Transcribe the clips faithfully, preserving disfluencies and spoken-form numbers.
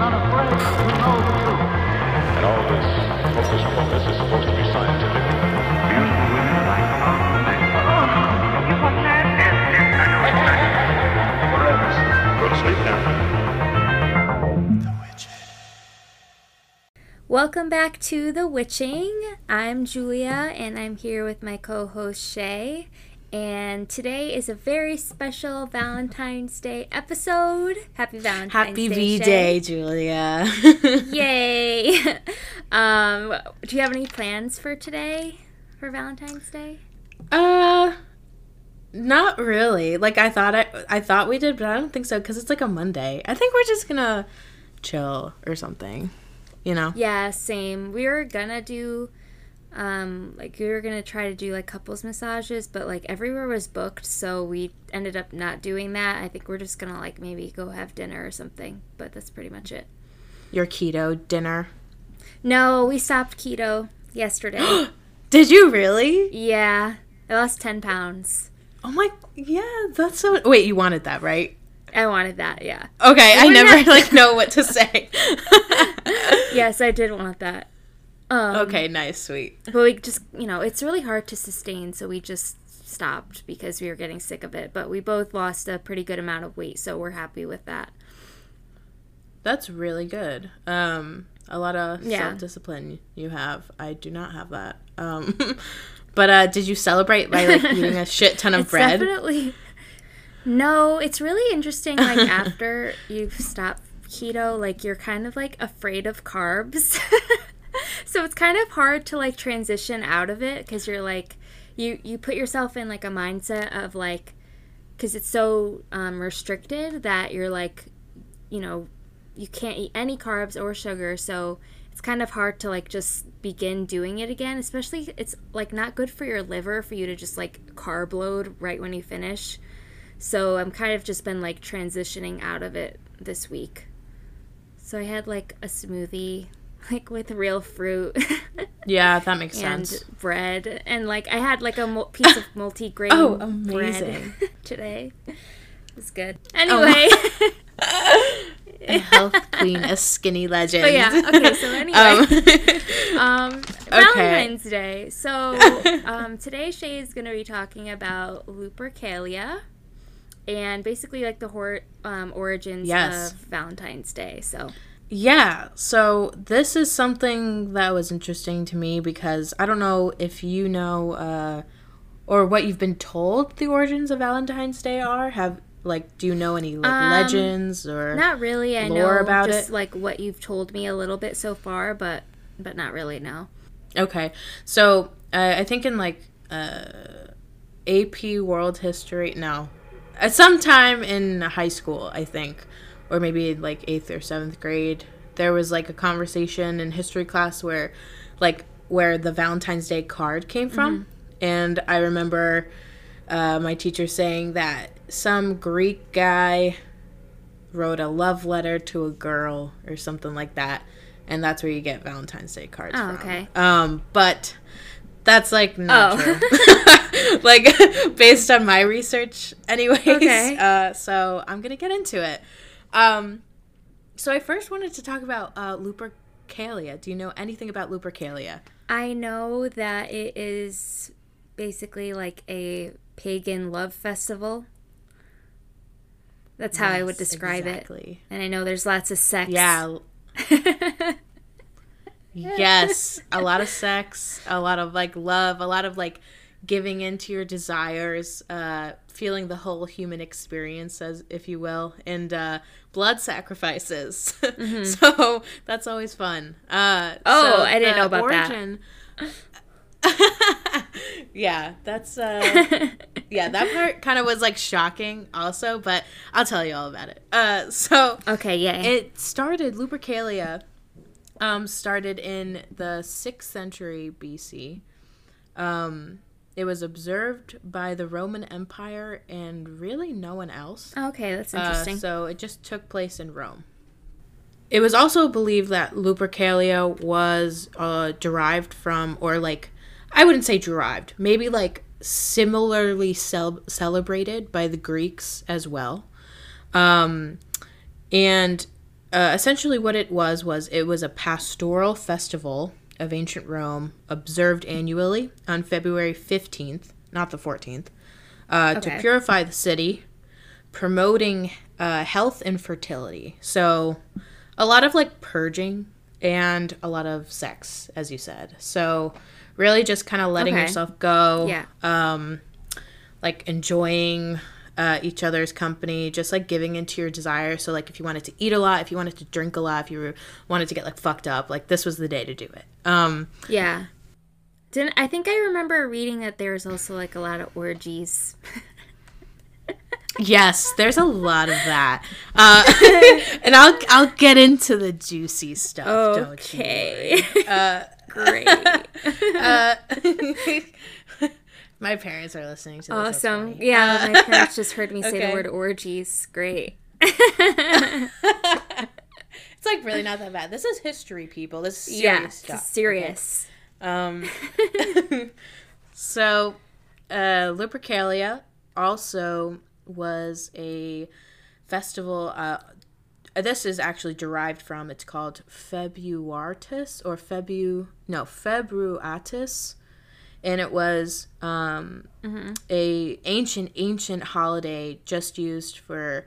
not afraid to know the truth. And all this focus focus is supposed to be scientific. Beautiful women like you want that? Yes, yes, I know exactly. Forever. Go to sleep now. The Witching. Welcome back to The Witching. I'm Julia, and I'm here with my co-host Shea. And today is a very special Valentine's Day episode. Happy Valentine's Happy Day, Happy V-Day, Julia. Yay. Um, do you have any plans for today, for Valentine's Day? Uh, not really. Like, I thought I, I thought we did, but I don't think so, because it's like a Monday. I think we're just going to chill or something, you know? Yeah, same. We were going to do... Um, like we were gonna try to do like couples massages, but like everywhere was booked, so we ended up not doing that. I think we're just gonna like maybe go have dinner or something, but that's pretty much it. Your keto dinner? No, we stopped keto yesterday. Did you really? Yeah, I lost ten pounds. Oh my, yeah, that's so. Wait, you wanted that, right? I wanted that, yeah. Okay, I never not... like know what to say. Yes, I did want that. Um, okay, nice, sweet. But we just, you know, it's really hard to sustain, so we just stopped because we were getting sick of it. But we both lost a pretty good amount of weight, so we're happy with that. That's really good. Um, a lot of yeah. self-discipline you have. I do not have that. Um, but uh, did you celebrate by, like, eating a shit ton of it's bread? Definitely. No, it's really interesting, like, after you've stopped keto, like, you're kind of, like, afraid of carbs. So it's kind of hard to, like, transition out of it because you're, like, you, you put yourself in, like, a mindset of, like, because it's so um, restricted that you're, like, you know, you can't eat any carbs or sugar. So it's kind of hard to, like, just begin doing it again, especially it's, like, not good for your liver for you to just, like, carb load right when you finish. So I'm kind of just been, like, transitioning out of it this week. So I had, like, a smoothie. Like, with real fruit. Yeah, that makes and sense. And bread. And, like, I had, like, a mul- piece of multi-grain oh, amazing. bread today. It was good. Anyway. Oh. A health queen, a skinny legend. But, yeah, okay, so anyway. Um, um, Valentine's okay. Day. So, um, today Shay is going to be talking about Lupercalia. And basically, like, the hor- um, origins yes. of Valentine's Day. So... Yeah, so this is something that was interesting to me because I don't know if you know uh, or what you've been told the origins of Valentine's Day are. Have like, do you know any like um, legends or not really? I lore know about just it? Like what you've told me a little bit so far, but but not really. No. Okay, so uh, I think in like uh, A P World History, no, at sometime in high school, I think. Or maybe, like, eighth or seventh grade, there was, like, a conversation in history class where, like, where the Valentine's Day card came from. Mm-hmm. And I remember uh, my teacher saying that some Greek guy wrote a love letter to a girl or something like that. And that's where you get Valentine's Day cards oh, from. Okay. Um, but that's, like, not oh. true. Like, based on my research anyways. Okay. Uh, so I'm going to get into it. Um, so I first wanted to talk about uh, Lupercalia. Do you know anything about Lupercalia? I know that it is basically like a pagan love festival. That's how yes, I would describe exactly. it. And I know there's lots of sex. Yeah. Yes, a lot of sex, a lot of like love, a lot of like giving into your desires, uh, feeling the whole human experience, as if you will, and uh, blood sacrifices. Mm-hmm. So that's always fun. Uh, oh, so I didn't know about origin... that. Yeah, that's uh, yeah, that part kind of was like shocking, also, but I'll tell you all about it. Uh, so okay, yeah, it started Lupercalia, um, started in the sixth century B C. Um. It was observed by the Roman Empire and really no one else. Okay, that's interesting. Uh, so it just took place in Rome. It was also believed that Lupercalia was uh, derived from, or like, I wouldn't say derived, maybe like similarly cel- celebrated by the Greeks as well. Um, and Uh, essentially what it was was it was a pastoral festival of ancient Rome observed annually on February fifteenth, not the fourteenth, uh, okay. to purify the city, promoting uh, health and fertility. So a lot of like purging and a lot of sex, as you said. So really just kind of letting okay. yourself go, yeah. um, like enjoying Uh, each other's company, just like giving into your desire. So like if you wanted to eat a lot, if you wanted to drink a lot, if you wanted to get like fucked up, like this was the day to do it. Um, yeah. Didn't I think I remember reading that there was also like a lot of orgies. Yes, there's a lot of that. Uh, and I'll I'll get into the juicy stuff. Okay. Don't you worry. Uh, Great. uh, My parents are listening to this. Awesome. Yeah, uh, my parents just heard me say okay. the word orgies. Great. It's like really not that bad. This is history, people. This is serious yeah, stuff. It's serious. Okay. Um, so uh, Lupercalia also was a festival. Uh, this is actually derived from, it's called Februartis or Febu, no, Februatis. And it was um, mm-hmm. a ancient, ancient holiday just used for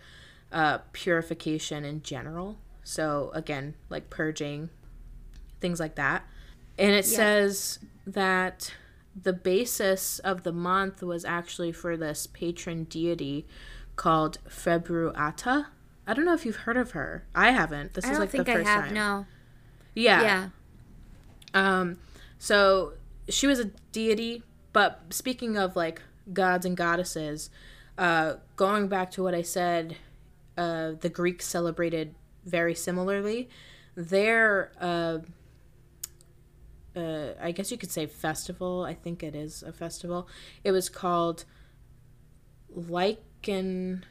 uh, purification in general. So, again, like purging, things like that. And it yeah. says that the basis of the month was actually for this patron deity called Februata. I don't know if you've heard of her. I haven't. This I is like the first I have, time. I don't think I have, no. Yeah. Yeah. Um, so... She was a deity, but speaking of, like, gods and goddesses, uh, going back to what I said, uh, the Greeks celebrated very similarly. Their, uh, uh, I guess you could say festival, I think it is a festival, it was called Lycan,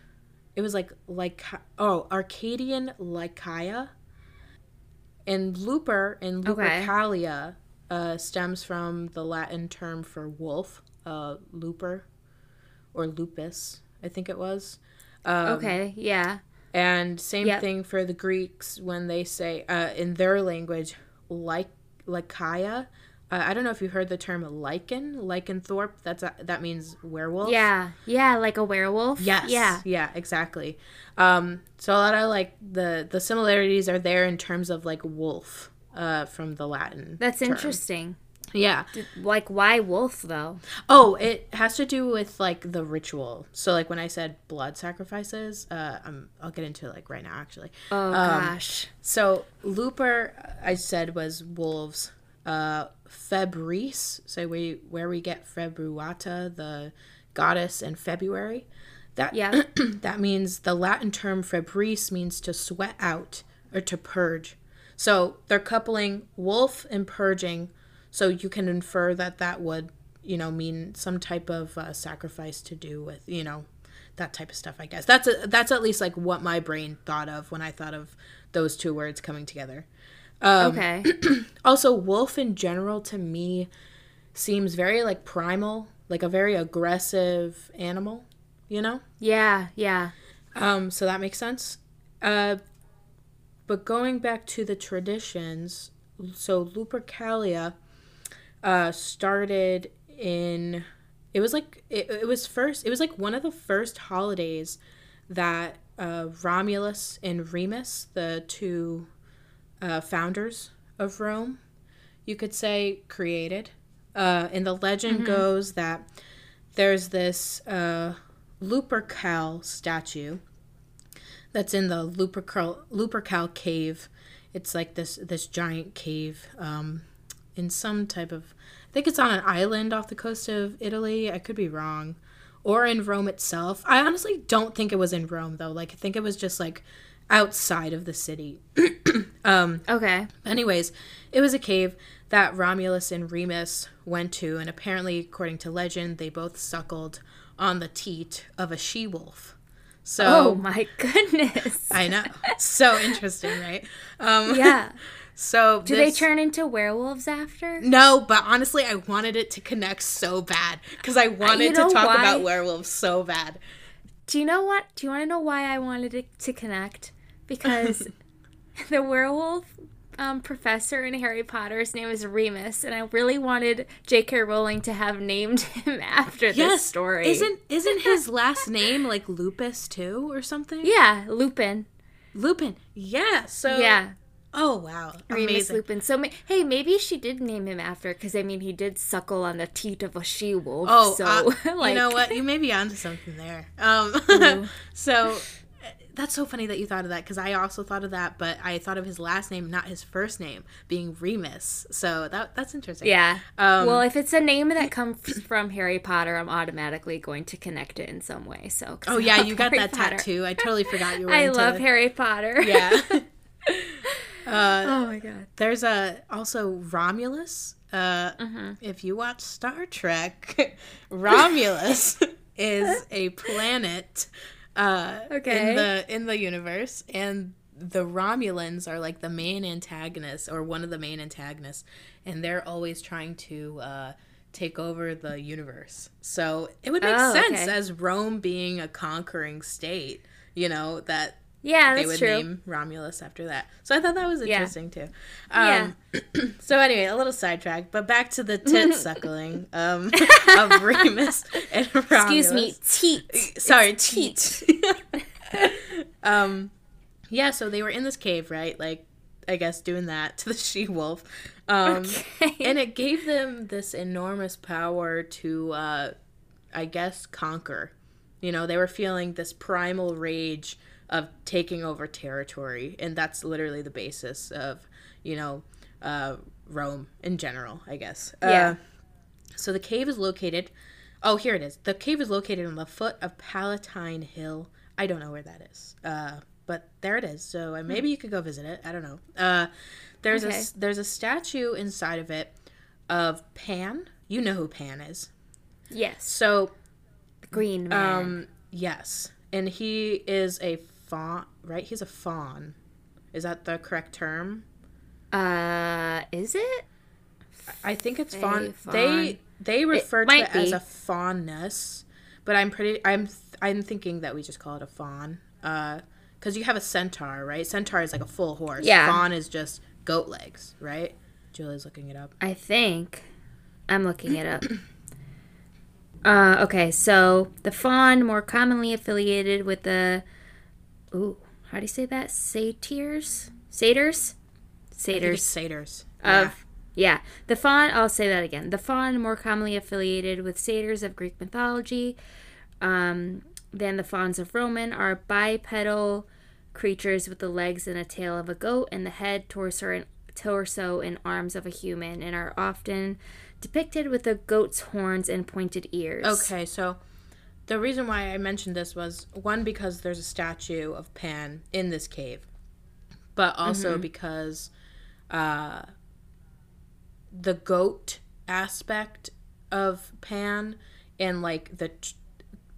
it was like, like oh, Arcadian Lycaia, and Luper and Lupercalia. Okay. Uh, stems from the Latin term for wolf, uh, luper, or lupus, I think it was. Um, okay, yeah. And same yep. thing for the Greeks when they say, uh, in their language, like Lycaia. Uh, I don't know if you heard the term lycan, lycanthrope. That's a, that means werewolf. Yeah, yeah, like a werewolf. Yes, yeah, yeah, exactly. Um, so a lot of like the the similarities are there in terms of like wolf. Uh, from the Latin. That's term. Interesting. Yeah. Did, like, why wolf, though? Oh, it has to do with, like, the ritual. So, like, when I said blood sacrifices, uh, I'm, I'll get into it, like, right now, actually. Oh, um, gosh. So, Luper, I said, was wolves. Uh, Febris, so we, where we get Februata, the goddess, in February. That, yeah. that means the Latin term Febris means to sweat out or to purge. So they're coupling wolf and purging, so you can infer that that would, you know, mean some type of uh, sacrifice to do with, you know, that type of stuff, I guess. That's a, that's at least, like, what my brain thought of when I thought of those two words coming together. Um, okay. Also, wolf in general to me seems very, like, primal, like a very aggressive animal, you know? Yeah, yeah. Um, so that makes sense. Uh But going back to the traditions, so Lupercalia uh, started in, it was like, it, it was first, it was like one of the first holidays that uh, Romulus and Remus, the two uh, founders of Rome, you could say, created. Uh, and the legend mm-hmm. goes that there's this uh, Lupercal statue that's in the Lupercal, Lupercal cave. It's like this this giant cave um, in some type of... I think it's on an island off the coast of Italy. I could be wrong. Or in Rome itself. I honestly don't think it was in Rome, though. Like, I think it was just, like, outside of the city. um, okay. Anyways, it was a cave that Romulus and Remus went to, and apparently, according to legend, they both suckled on the teat of a she-wolf. So, oh my goodness. I know. So interesting, right? Um, yeah. So do this... they turn into werewolves after? No, but honestly, I wanted it to connect so bad because I wanted you know to talk why? about werewolves so bad. Do you know what? Do you want to know why I wanted it to connect? Because The werewolf um, professor in Harry Potter's name is Remus, and I really wanted J K Rowling to have named him after yes. this story. Isn't isn't his last name like Lupus too or something? Yeah, Lupin. Lupin. Yeah. So. Yeah. Oh, wow. Remus Amazing. Lupin. So, ma- hey, maybe she did name him after, because, I mean, he did suckle on the teat of a she-wolf. Oh, so, uh, like... you know what? You may be onto something there. Um, so, that's so funny that you thought of that, because I also thought of that, but I thought of his last name, not his first name, being Remus. So, that that's interesting. Yeah. Um, well, if it's a name that comes from Harry Potter, I'm automatically going to connect it in some way. So, oh, yeah, you got Harry that Potter. Tattoo. I totally forgot you were I into love it. Harry Potter. Yeah. Uh, oh my god! There's a also Romulus. Uh, mm-hmm. If you watch Star Trek, Romulus is a planet uh, okay. in the in the universe, and the Romulans are like the main antagonists or one of the main antagonists, and they're always trying to uh, take over the universe. So it would make oh, sense okay. as Rome being a conquering state, you know that. Yeah, that's true. They would name Romulus after that. So I thought that was interesting, yeah. too. Um, yeah. So anyway, a little sidetrack, but back to the tit suckling um, of Remus and Romulus. Excuse me, teat. Sorry, it's teat. teat. um, yeah, so they were in this cave, right? Like, I guess doing that to the she-wolf. Um, okay. And it gave them this enormous power to, uh, I guess, conquer. You know, they were feeling this primal rage of taking over territory, and that's literally the basis of, you know, uh, Rome in general, I guess. Yeah. Uh, so the cave is located, oh, here it is. The cave is located on the foot of Palatine Hill. I don't know where that is, uh, but there it is. So uh, maybe you could go visit it. I don't know. Uh, there's okay. a there's a statue inside of it of Pan. You know who Pan is. Yes. So. The green man. Um, yes. And he is a faun, right? He's a faun. Is that the correct term? Uh, is it? I think it's faun. faun. They they refer it to it be. as a faunus, but I'm pretty. I'm I'm thinking that we just call it a faun. Uh, because you have a centaur, right? Centaur is like a full horse. Yeah. Faun is just goat legs, right? Julia's looking it up. I think I'm looking it up. Uh, okay, so the faun, more commonly affiliated with the, ooh, how do you say that? Satyrs? Satyrs? Satyrs. Satyrs. Yeah. Of, yeah. The faun, I'll say that again. The faun, more commonly affiliated with satyrs of Greek mythology um, than the fauns of Roman, are bipedal creatures with the legs and a tail of a goat and the head, torso, and torso and arms of a human, and are often depicted with a goat's horns and pointed ears. Okay, so the reason why I mentioned this was, one, because there's a statue of Pan in this cave, but also mm-hmm. because uh, the goat aspect of Pan and, like, the... Tr-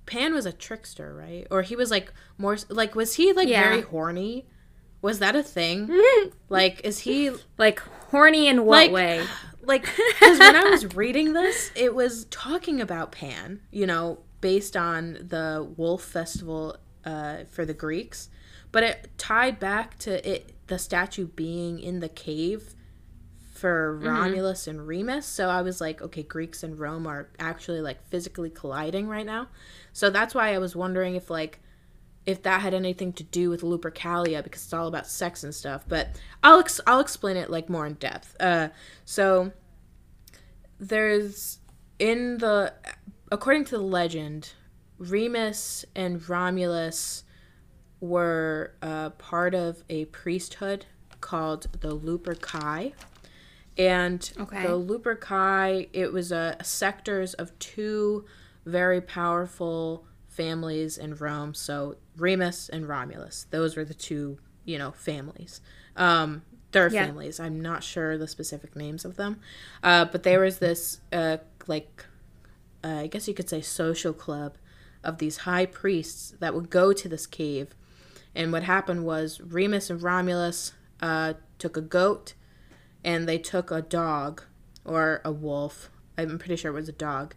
Pan was a trickster, right? Or he was, like, more... Like, was he, like, yeah. very horny? Was that a thing? Like, is he... Like, horny in what like, way? Like, because when I was reading this, it was talking about Pan, you know, based on the wolf festival uh, for the Greeks. But it tied back to it the statue being in the cave for Romulus mm-hmm. and Remus. So I was like, okay, Greeks and Rome are actually, like, physically colliding right now. So that's why I was wondering if, like, if that had anything to do with Lupercalia, because it's all about sex and stuff. But I'll ex- I'll explain it, like, more in depth. Uh, so there's in the according to the legend, Remus and Romulus were uh, part of a priesthood called the Luperci, and okay. the Luperci it was a sectors of two very powerful families in Rome. So Remus and Romulus. Those were the two, you know, families. Um, their yeah. families. I'm not sure the specific names of them. Uh, but there was this, uh, like, uh, I guess you could say social club of these high priests that would go to this cave. And what happened was Remus and Romulus uh, took a goat and they took a dog or a wolf. I'm pretty sure it was a dog.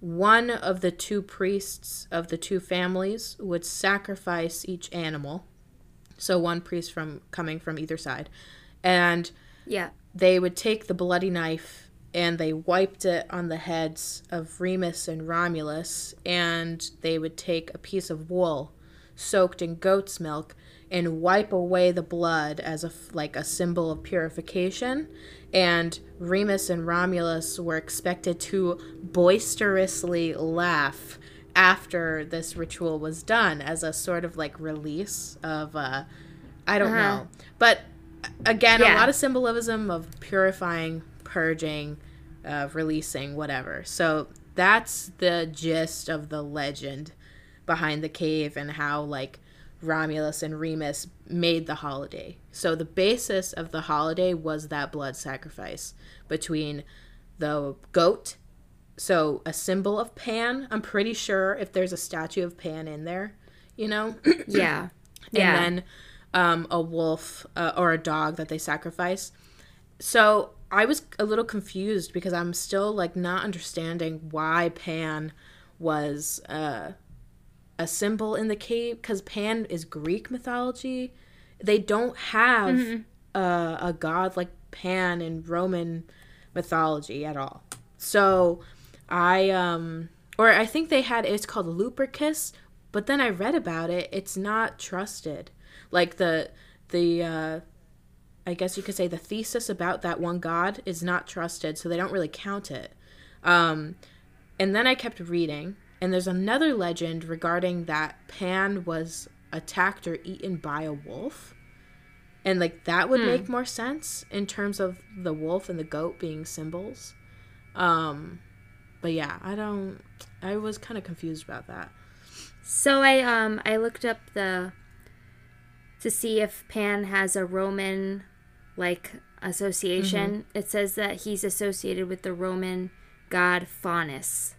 One of the two priests of the two families would sacrifice each animal So one priest from coming from either side. And yeah, they would take the bloody knife and they wiped it on the heads of Remus and Romulus, and they would take a piece of wool soaked in goat's milk and wipe away the blood as a, like a symbol of purification. And Remus and Romulus were expected to boisterously laugh after this ritual was done as a sort of like release of uh I don't uh-huh. know. But again, yeah. a lot of symbolism of purifying, purging, uh releasing, whatever. So that's the gist of the legend behind the cave and how like Romulus and Remus made the holiday. So the basis of the holiday was that blood sacrifice between the goat, so a symbol of Pan. I'm pretty sure if there's a statue of Pan in there, you know? Yeah. And yeah. then um, a wolf uh, or a dog that they sacrifice. So I was a little confused because I'm still like not understanding why Pan was uh, a symbol in the cave, because Pan is Greek mythology. They don't have mm-hmm. uh, a god like Pan in Roman mythology at all. So I, um, or I think they had, it's called Lupercus, but then I read about it. It's not trusted. Like the, the, uh, I guess you could say the thesis about that one god is not trusted. So they don't really count it. Um, and then I kept reading, and there's another legend regarding that Pan was attacked or eaten by a wolf. And like, that would hmm. make more sense in terms of the wolf and the goat being symbols. Um, but yeah, I don't, I was kind of confused about that. So I, um, I looked up the, to see if Pan has a Roman, like, association. Mm-hmm. It says that he's associated with the Roman god Faunus.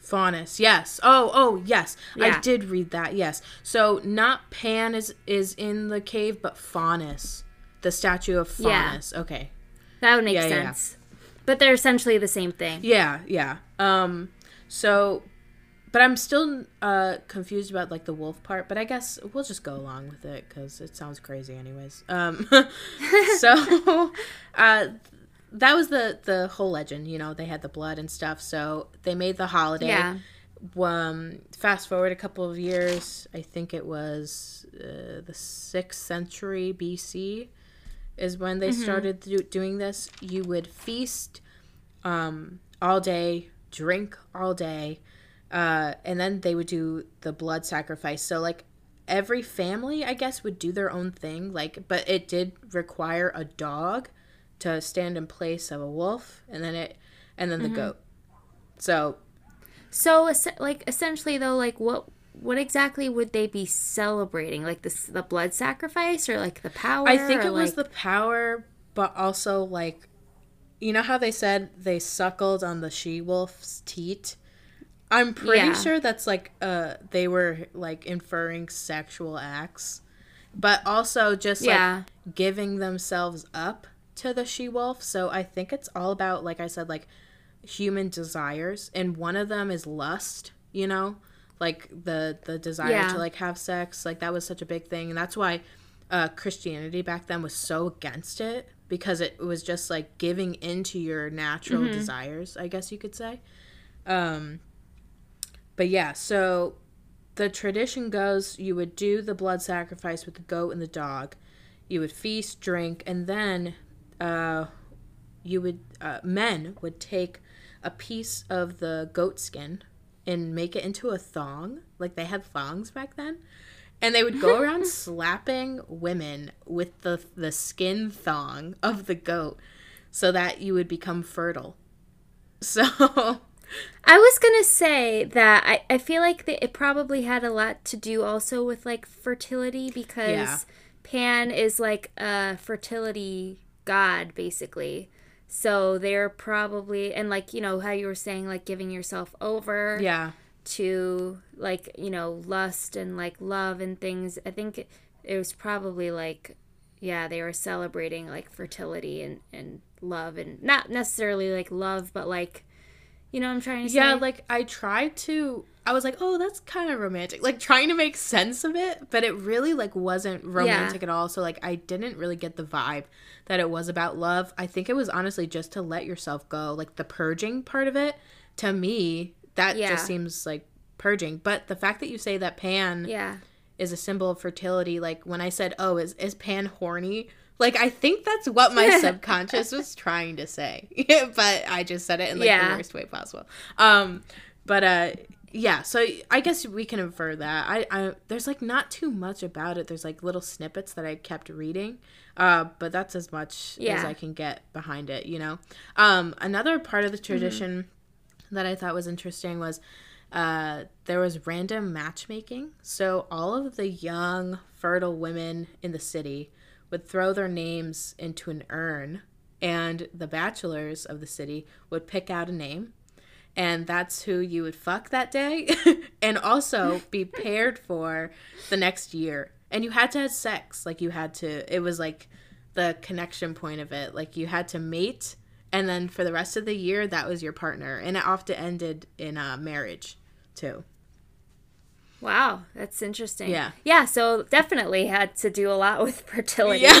Faunus, yes. Oh, oh, yes. Yeah. I did read that, yes. So not Pan is, is in the cave, but Faunus, the statue of Faunus. Yeah. Okay. That would make yeah, sense. Yeah. But they're essentially the same thing. Yeah, yeah. Um, so, but I'm still uh, confused about, like, the wolf part. But I guess we'll just go along with it because it sounds crazy anyways. Um, so uh, that was the, the whole legend. You know, they had the blood and stuff. So they made the holiday. Yeah. Um, fast forward a couple of years. I think it was uh, the sixth century B C is when they mm-hmm. started do- doing this. You would feast um, all day, drink all day, uh, and then they would do the blood sacrifice. So, like, every family, I guess, would do their own thing, like, but it did require a dog to stand in place of a wolf, and then it, and then mm-hmm. the goat. So, so, like, essentially, though, like, what... what exactly would they be celebrating? Like the, the blood sacrifice or like the power? I think it like... was the power, but also like, you know how they said they suckled on the she-wolf's teat? I'm pretty yeah. sure that's like, uh, they were like inferring sexual acts, but also just yeah. like giving themselves up to the she-wolf. So I think it's all about, like I said, like human desires. And one of them is lust, you know? Like, the, the desire yeah. to, like, have sex, like, that was such a big thing. And that's why uh, Christianity back then was so against it, because it was just, like, giving into your natural mm-hmm. desires, I guess you could say. Um, but, yeah, so the tradition goes you would do the blood sacrifice with the goat and the dog. You would feast, drink, and then uh, you would uh, men would take a piece of the goat skin and make it into a thong. Like, they had thongs back then. And they would go around slapping women with the the skin thong of the goat so that you would become fertile. So I was going to say that I, I feel like the, it probably had a lot to do also with, like, fertility because yeah. Pan is, like, a fertility god, basically. So they're probably, and like, you know, how you were saying, like, giving yourself over yeah. to, like, you know, lust and, like, love and things. I think it was probably, like, yeah, they were celebrating, like, fertility and, and love and not necessarily, like, love, but, like, You know what I'm trying to say? Yeah, like, I tried to... I was like, oh, that's kind of romantic. Like, trying to make sense of it, but it really, like, wasn't romantic yeah. at all. So, like, I didn't really get the vibe that it was about love. I think it was honestly just to let yourself go. Like, the purging part of it, to me, that yeah. just seems like purging. But the fact that you say that Pan yeah. is a symbol of fertility, like, when I said, oh, is, is Pan horny? Like, I think that's what my subconscious was trying to say. But I just said it in, like, yeah. the worst way possible. Um, but, uh... yeah, so I guess we can infer that. I, I there's like not too much about it. There's like little snippets that I kept reading, uh, but that's as much yeah. as I can get behind it, you know. Um, another part of the tradition mm-hmm. that I thought was interesting was uh, there was random matchmaking. So all of the young, fertile women in the city would throw their names into an urn, and the bachelors of the city would pick out a name. And that's who you would fuck that day and also be paired for the next year. And you had to have sex. Like, you had to – it was, like, the connection point of it. Like, you had to mate, and then for the rest of the year, that was your partner. And it often ended in uh, marriage, too. Wow, that's interesting. Yeah. Yeah, so definitely had to do a lot with fertility. Yeah,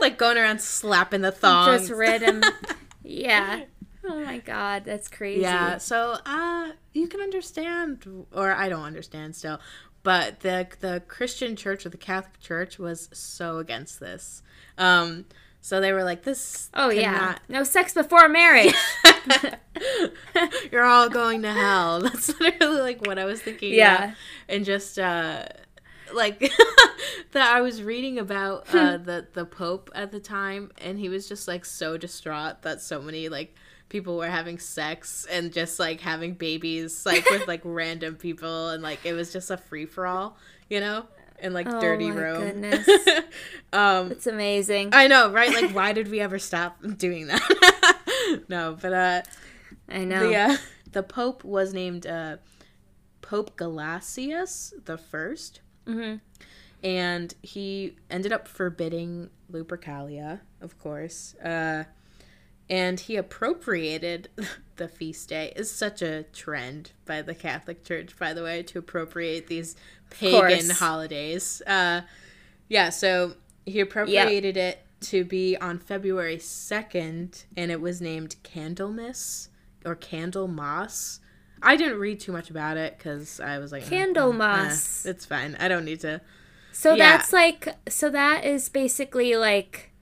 like going around slapping the thongs. Just random – yeah. Oh, my God. That's crazy. Yeah. So uh, you can understand, or I don't understand still, but the the Christian church or the Catholic church was so against this. Um, so they were like, this Oh, cannot... yeah. No sex before marriage. You're all going to hell. That's literally, like, what I was thinking. Yeah. Of. And just... Uh, like that I was reading about uh, the, the Pope at the time, and he was just, like, so distraught that so many, like, people were having sex and just, like, having babies, like, with, like, random people, and, like, it was just a free-for-all, you know, and, like, oh, dirty Rome. Oh, goodness. um, It's amazing. I know, right? Like, why did we ever stop doing that? No, but uh, I know. The, uh, the Pope was named uh, Pope Gelasius the First. Mm-hmm. And he ended up forbidding Lupercalia, of course, uh, and he appropriated the feast day. It's such a trend by the Catholic Church, by the way, to appropriate these pagan holidays. Uh, yeah, so he appropriated yep. it to be on February second, and it was named Candlemas or Candlemas. I didn't read too much about it because I was like... Candlemas. Eh, it's fine. I don't need to... So yeah. that's like... So that is basically like...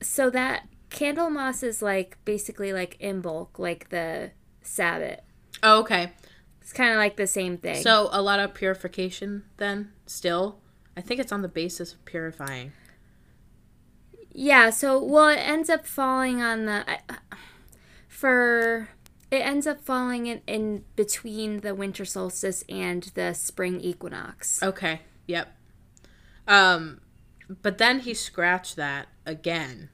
So that... Candlemas is like basically like Imbolc, like the Sabbath. Oh, okay. It's kind of like the same thing. So a lot of purification then, still? I think it's on the basis of purifying. Yeah, so... Well, it ends up falling on the... For... It ends up falling in, in between the winter solstice and the spring equinox. Okay. Yep. Um, but then he scratched that again.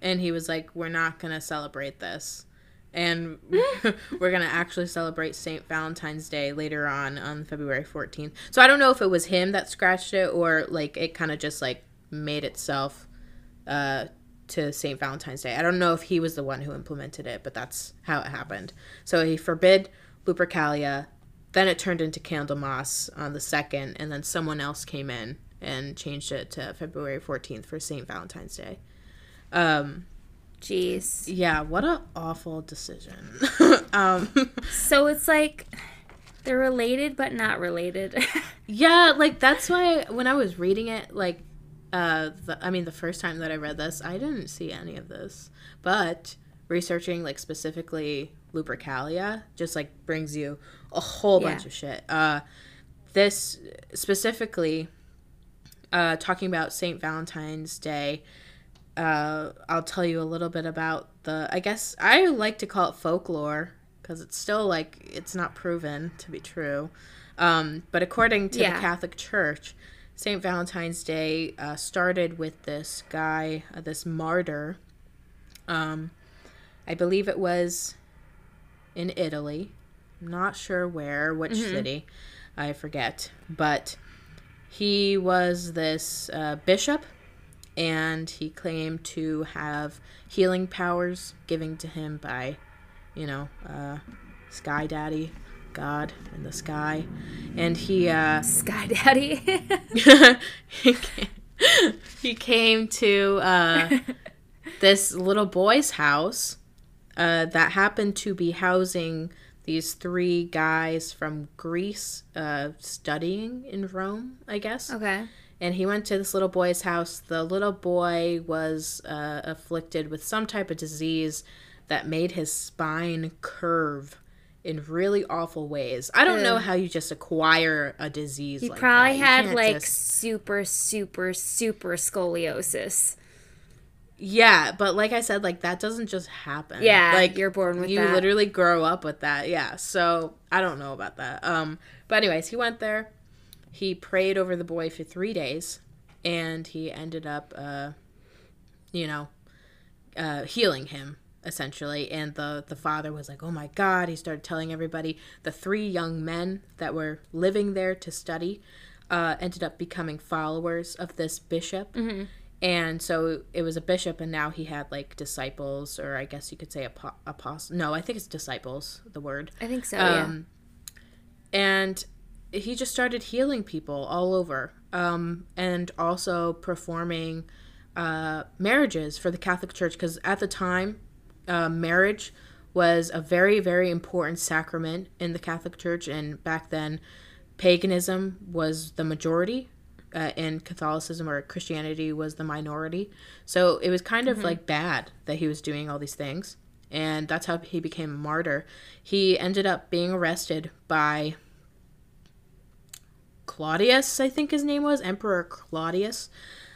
And he was like, we're not going to celebrate this. And we're going to actually celebrate Saint Valentine's Day later on, on February fourteenth. So I don't know if it was him that scratched it or, like, it kind of just, like, made itself uh to Saint Valentine's Day. I don't know if he was the one who implemented it, but that's how it happened. So he forbid Lupercalia, then it turned into Candlemas on the second, and then someone else came in and changed it to February fourteenth for Saint Valentine's Day. Um, Jeez. Yeah, what an awful decision. um, so it's like... They're related, but not related. Yeah, like, that's why when I was reading it, like, Uh, the, I mean, the first time that I read this, I didn't see any of this. But researching, like, specifically Lupercalia just, like, brings you a whole yeah. bunch of shit. Uh, this specifically, uh, talking about Saint Valentine's Day, uh, I'll tell you a little bit about the, I guess, I like to call it folklore because it's still, like, it's not proven to be true. Um, but according to yeah. the Catholic Church, Saint Valentine's Day uh, started with this guy, uh, this martyr. Um, I believe it was in Italy. I'm not sure where, which mm-hmm. city. I forget. But he was this uh, bishop, and he claimed to have healing powers given to him by you know, uh, Sky Daddy, God in the sky. And he... Uh, Sky Daddy? he, came, he came to uh, this little boy's house uh, that happened to be housing these three guys from Greece uh, studying in Rome, I guess. Okay. And he went to this little boy's house. The little boy was uh, afflicted with some type of disease that made his spine curve in really awful ways. I don't Ew. know how you just acquire a disease he like that. He probably had, like, just... super, super, super scoliosis. Yeah, but like I said, like, that doesn't just happen. Yeah, like, you're born with you that. You literally grow up with that, yeah. So, I don't know about that. Um, but anyways, he went there. He prayed over the boy for three days, and he ended up, uh, you know, uh, healing him, essentially. And the, the father was like, oh, my God. He started telling everybody. The three young men that were living there to study uh, ended up becoming followers of this bishop. Mm-hmm. And so it was a bishop, and now he had, like, disciples, or I guess you could say apo- apostles. No, I think it's disciples, the word. I think so, um, yeah. And... he just started healing people all over, um, and also performing uh, marriages for the Catholic Church, because at the time, uh, marriage was a very, very important sacrament in the Catholic Church, and back then, paganism was the majority, uh, and Catholicism or Christianity was the minority. So it was kind of, mm-hmm. like, bad that he was doing all these things, and that's how he became a martyr. He ended up being arrested by... Claudius, I think his name was, Emperor Claudius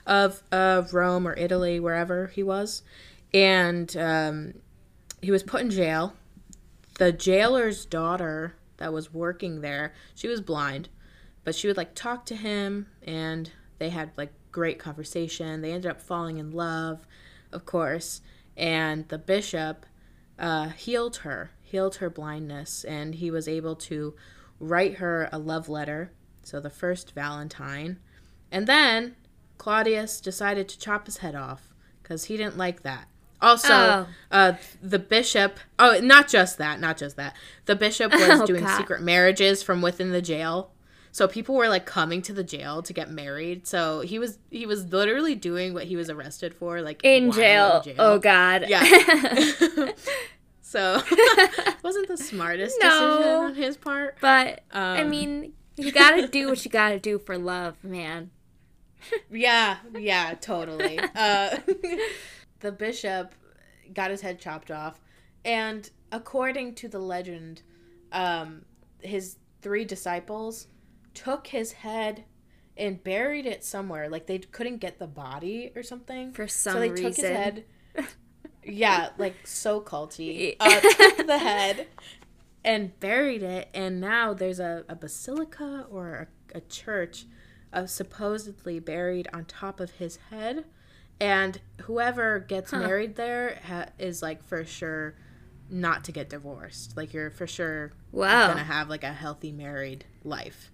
of of Rome or Italy, wherever he was. And um, he was put in jail. The jailer's daughter that was working there, she was blind, but she would, like, talk to him, and they had, like, great conversation. They ended up falling in love, of course, and the bishop uh, healed her, healed her blindness, and he was able to write her a love letter. So the first Valentine. And then Claudius decided to chop his head off because he didn't like that. Also, oh. uh, the bishop... Oh, not just that. Not just that. The bishop was oh, doing God. secret marriages from within the jail. So people were, like, coming to the jail to get married. So he was he was literally doing what he was arrested for. like In jail. In jail. Oh, God. Yeah. So wasn't the smartest no, decision on his part. But, um, I mean... You gotta do what you gotta do for love, man. Yeah, yeah, totally. Uh, the bishop got his head chopped off, and according to the legend, um, his three disciples took his head and buried it somewhere. Like, they couldn't get the body or something. For some reason. So they reason. took his head. Yeah, like, so culty. Uh, took the head. And buried it, and now there's a, a basilica or a, a church uh, supposedly buried on top of his head. And whoever gets huh. married there ha- is, like, for sure not to get divorced. Like, you're for sure wow. going to have, like, a healthy married life.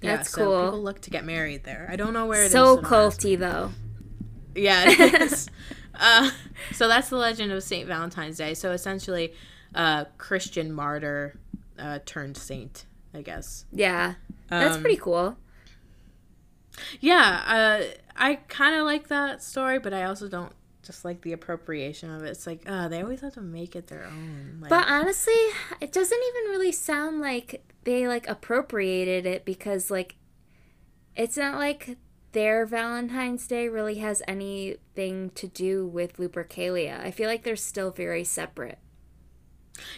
Yeah, That's so cool. People look to get married there. I don't know where it so is. So culty, though. Yeah, it is. Uh, so that's the legend of Saint Valentine's Day. So essentially... Uh, Christian martyr uh, turned saint, I guess. Yeah, that's um, pretty cool. Yeah, uh, I kind of like that story, but I also don't just like the appropriation of it. It's like, oh, they always have to make it their own. Like, but honestly, it doesn't even really sound like they, like, appropriated it, because, like, it's not like their Valentine's Day really has anything to do with Lupercalia. I feel like they're still very separate.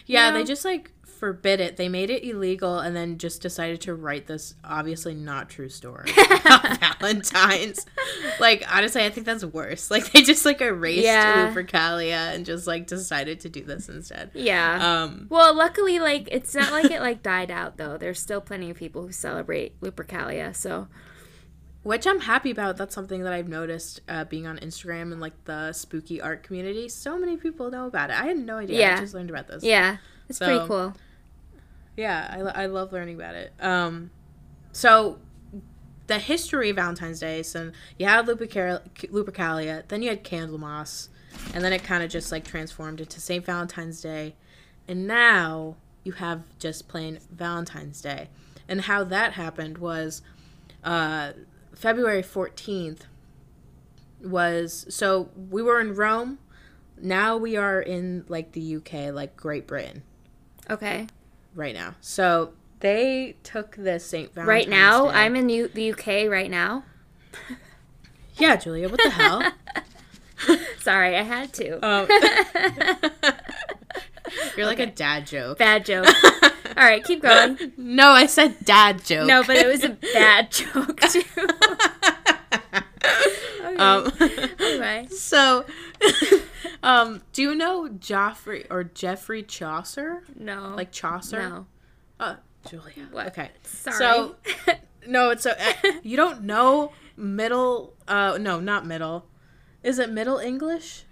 Yeah, you know? They just, like, forbid it. They made it illegal and then just decided to write this obviously not true story about Valentine's. Like, honestly, I think that's worse. Like, they just, like, erased yeah. Lupercalia and just, like, decided to do this instead. Yeah. Um, well, luckily, like, it's not like it, like, died out, though. There's still plenty of people who celebrate Lupercalia, so... Which I'm happy about. That's something that I've noticed uh, being on Instagram and, like, the spooky art community. So many people know about it. I had no idea. Yeah. I just learned about this. Yeah. It's so, pretty cool. Yeah. I, I love learning about it. Um, so the history of Valentine's Day. So you had Lupercalia, Lupercalia, then you had Candlemas, and then it kind of just, like, transformed into Saint Valentine's Day. And now you have just plain Valentine's Day. And how that happened was uh, February fourteenth was, so we were in Rome. Now we are in, like, the U K, like, Great Britain. Okay. Right now. So they took this Saint Valentine's Right now? Day. I'm in U- the U K right now? Yeah, Julia, what the hell? Sorry, I had to. Um, you're like okay. A dad joke. Bad joke. All right, keep going. No, I said dad joke. No, but it was a bad joke, too. Okay. Um, anyway. So, um, do you know Geoffrey or Geoffrey Chaucer? No. Like Chaucer? No. Oh, Julia. What? Okay. Sorry. So, no, it's so, you don't know middle, uh, no, not middle. Is it Middle English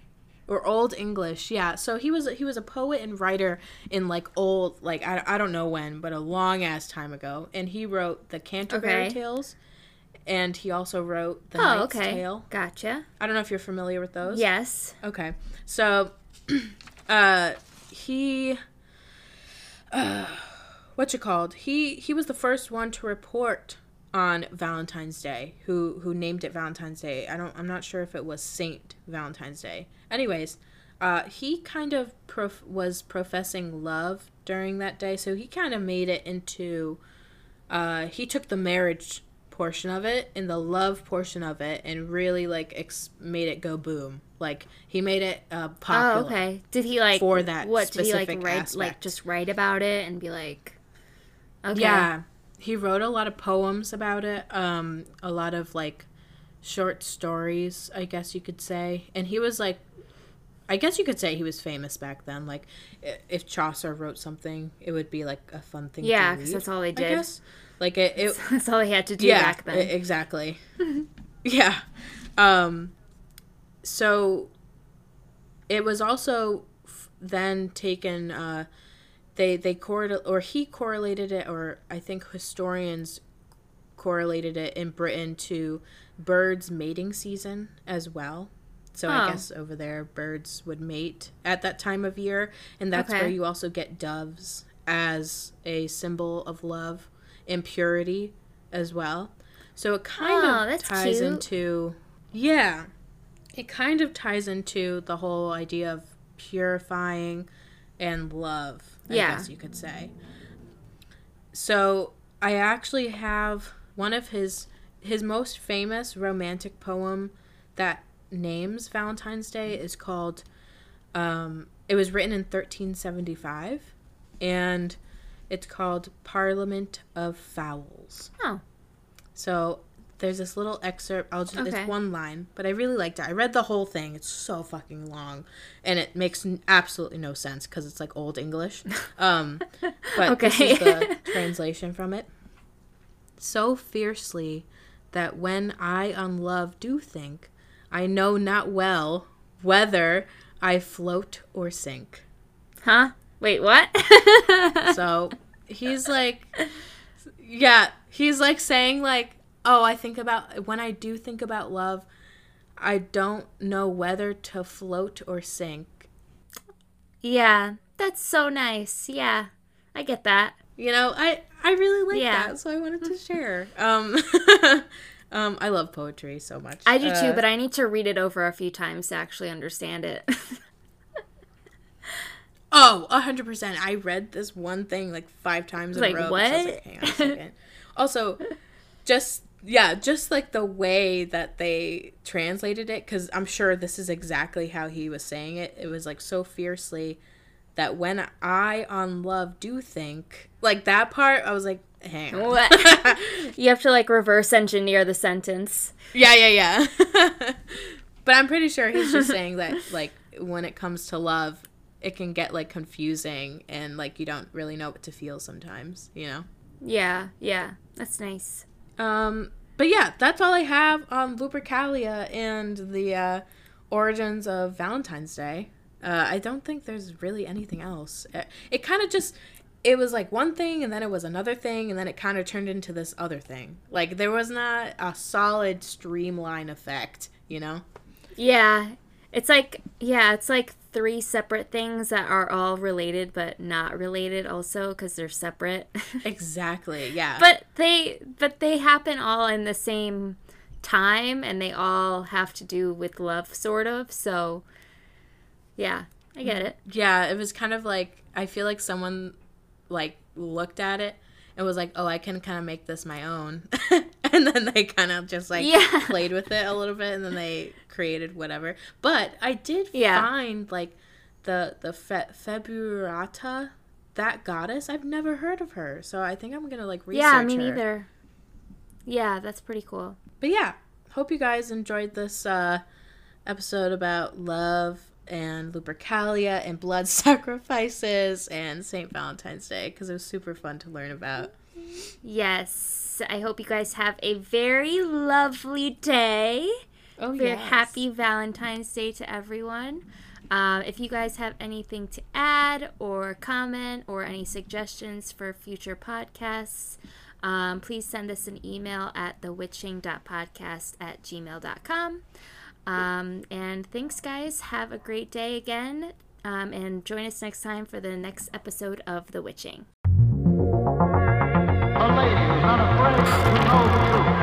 or Old English? Yeah. So he was he was a poet and writer in like old, like I, I don't know when, but a long ass time ago. And he wrote the Canterbury okay. Tales, and he also wrote the oh, Knight's okay. Tale. Gotcha. I don't know if you're familiar with those. Yes. Okay. So, uh, he, uh, what you called? He he was the first one to report on Valentine's Day, who who named it Valentine's Day. I don't, I'm not sure if it was Saint Valentine's Day. Anyways, uh, he kind of prof- was professing love during that day, so he kind of made it into, uh, he took the marriage portion of it and the love portion of it and really, like, ex- made it go boom. Like, he made it uh, popular. Oh, okay. Did he, like, for that what, specific did he, like, write, aspect. Like, just write about it and be like, okay. Yeah. He wrote a lot of poems about it, um, a lot of, like, short stories, I guess you could say. And he was, like, I guess you could say he was famous back then. Like, if Chaucer wrote something, it would be, like, a fun thing yeah, to read. Yeah, because that's all they did. I guess. Like, it, it, that's all they had to do yeah, back then. Exactly. Yeah. Um, so, it was also f- then taken... Uh, They they correl- or he correlated it, or I think historians correlated it in Britain to birds' mating season as well. So oh. I guess over there birds would mate at that time of year, and that's okay. where you also get doves as a symbol of love and purity as well. So it kind oh, of that's ties cute. into yeah, it kind of ties into the whole idea of purifying and love, I yeah. guess you could say. So I actually have one of his his most famous romantic poem that names Valentine's Day is called. Um, it was written in thirteen seventy-five, and it's called Parliament of Fowls. Oh, so there's this little excerpt. I'll just okay. It's one line, but I really liked it. I read the whole thing. It's so fucking long, and it makes n- absolutely no sense because it's like Old English. Um, but okay. This is the translation from it. So fiercely that when I on love do think, I know not well whether I float or sink. Huh? Wait, what? So he's like, yeah, he's like saying like. Oh, I think about, when I do think about love, I don't know whether to float or sink. Yeah, that's so nice. Yeah, I get that. You know, I, I really like yeah. that, so I wanted to share. Um, um, I love poetry so much. I do too, uh, but I need to read it over a few times to actually understand it. Oh, one hundred percent. I read this one thing like five times in like, a row. What? I was like, hang on a second. Also, just... Yeah, just, like, the way that they translated it, because I'm sure this is exactly how he was saying it. It was, like, so fiercely that when I on love do think, like, that part, I was like, hang on. What? You have to, like, reverse engineer the sentence. Yeah, yeah, yeah. But I'm pretty sure he's just saying that, like, when it comes to love, it can get, like, confusing and, like, you don't really know what to feel sometimes, you know? Yeah, yeah. That's nice. Um, but yeah, that's all I have on Lupercalia and the uh, origins of Valentine's Day. Uh, I don't think there's really anything else. It, it kind of just, it was like one thing and then it was another thing and then it kind of turned into this other thing. Like there was not a solid streamline effect, you know? Yeah. It's like, yeah, it's like three separate things that are all related but not related also because they're separate. Exactly, yeah. But they but they happen all in the same time, and they all have to do with love, sort of. So, yeah, I get it. Yeah, it was kind of like, I feel like someone, like, looked at it and was like, oh, I can kind of make this my own. And then they kind of just, like, yeah. played with it a little bit, and then they created whatever. But I did yeah. find, like, the the fe- Februata, that goddess, I've never heard of her. So I think I'm going to, like, research her. Yeah, me neither. Her. Yeah, that's pretty cool. But, yeah, hope you guys enjoyed this uh, episode about love and Lupercalia and blood sacrifices and Saint Valentine's Day, because it was super fun to learn about. Yes. I hope you guys have a very lovely day. Oh, yes. Very happy Valentine's Day to everyone. Um, if you guys have anything to add or comment or any suggestions for future podcasts, Um, please send us an email at thewitching dot podcast at gmail dot com. Um, and thanks, guys. Have a great day again. Um, and join us next time for the next episode of The Witching. A lady is not afraid to know the truth.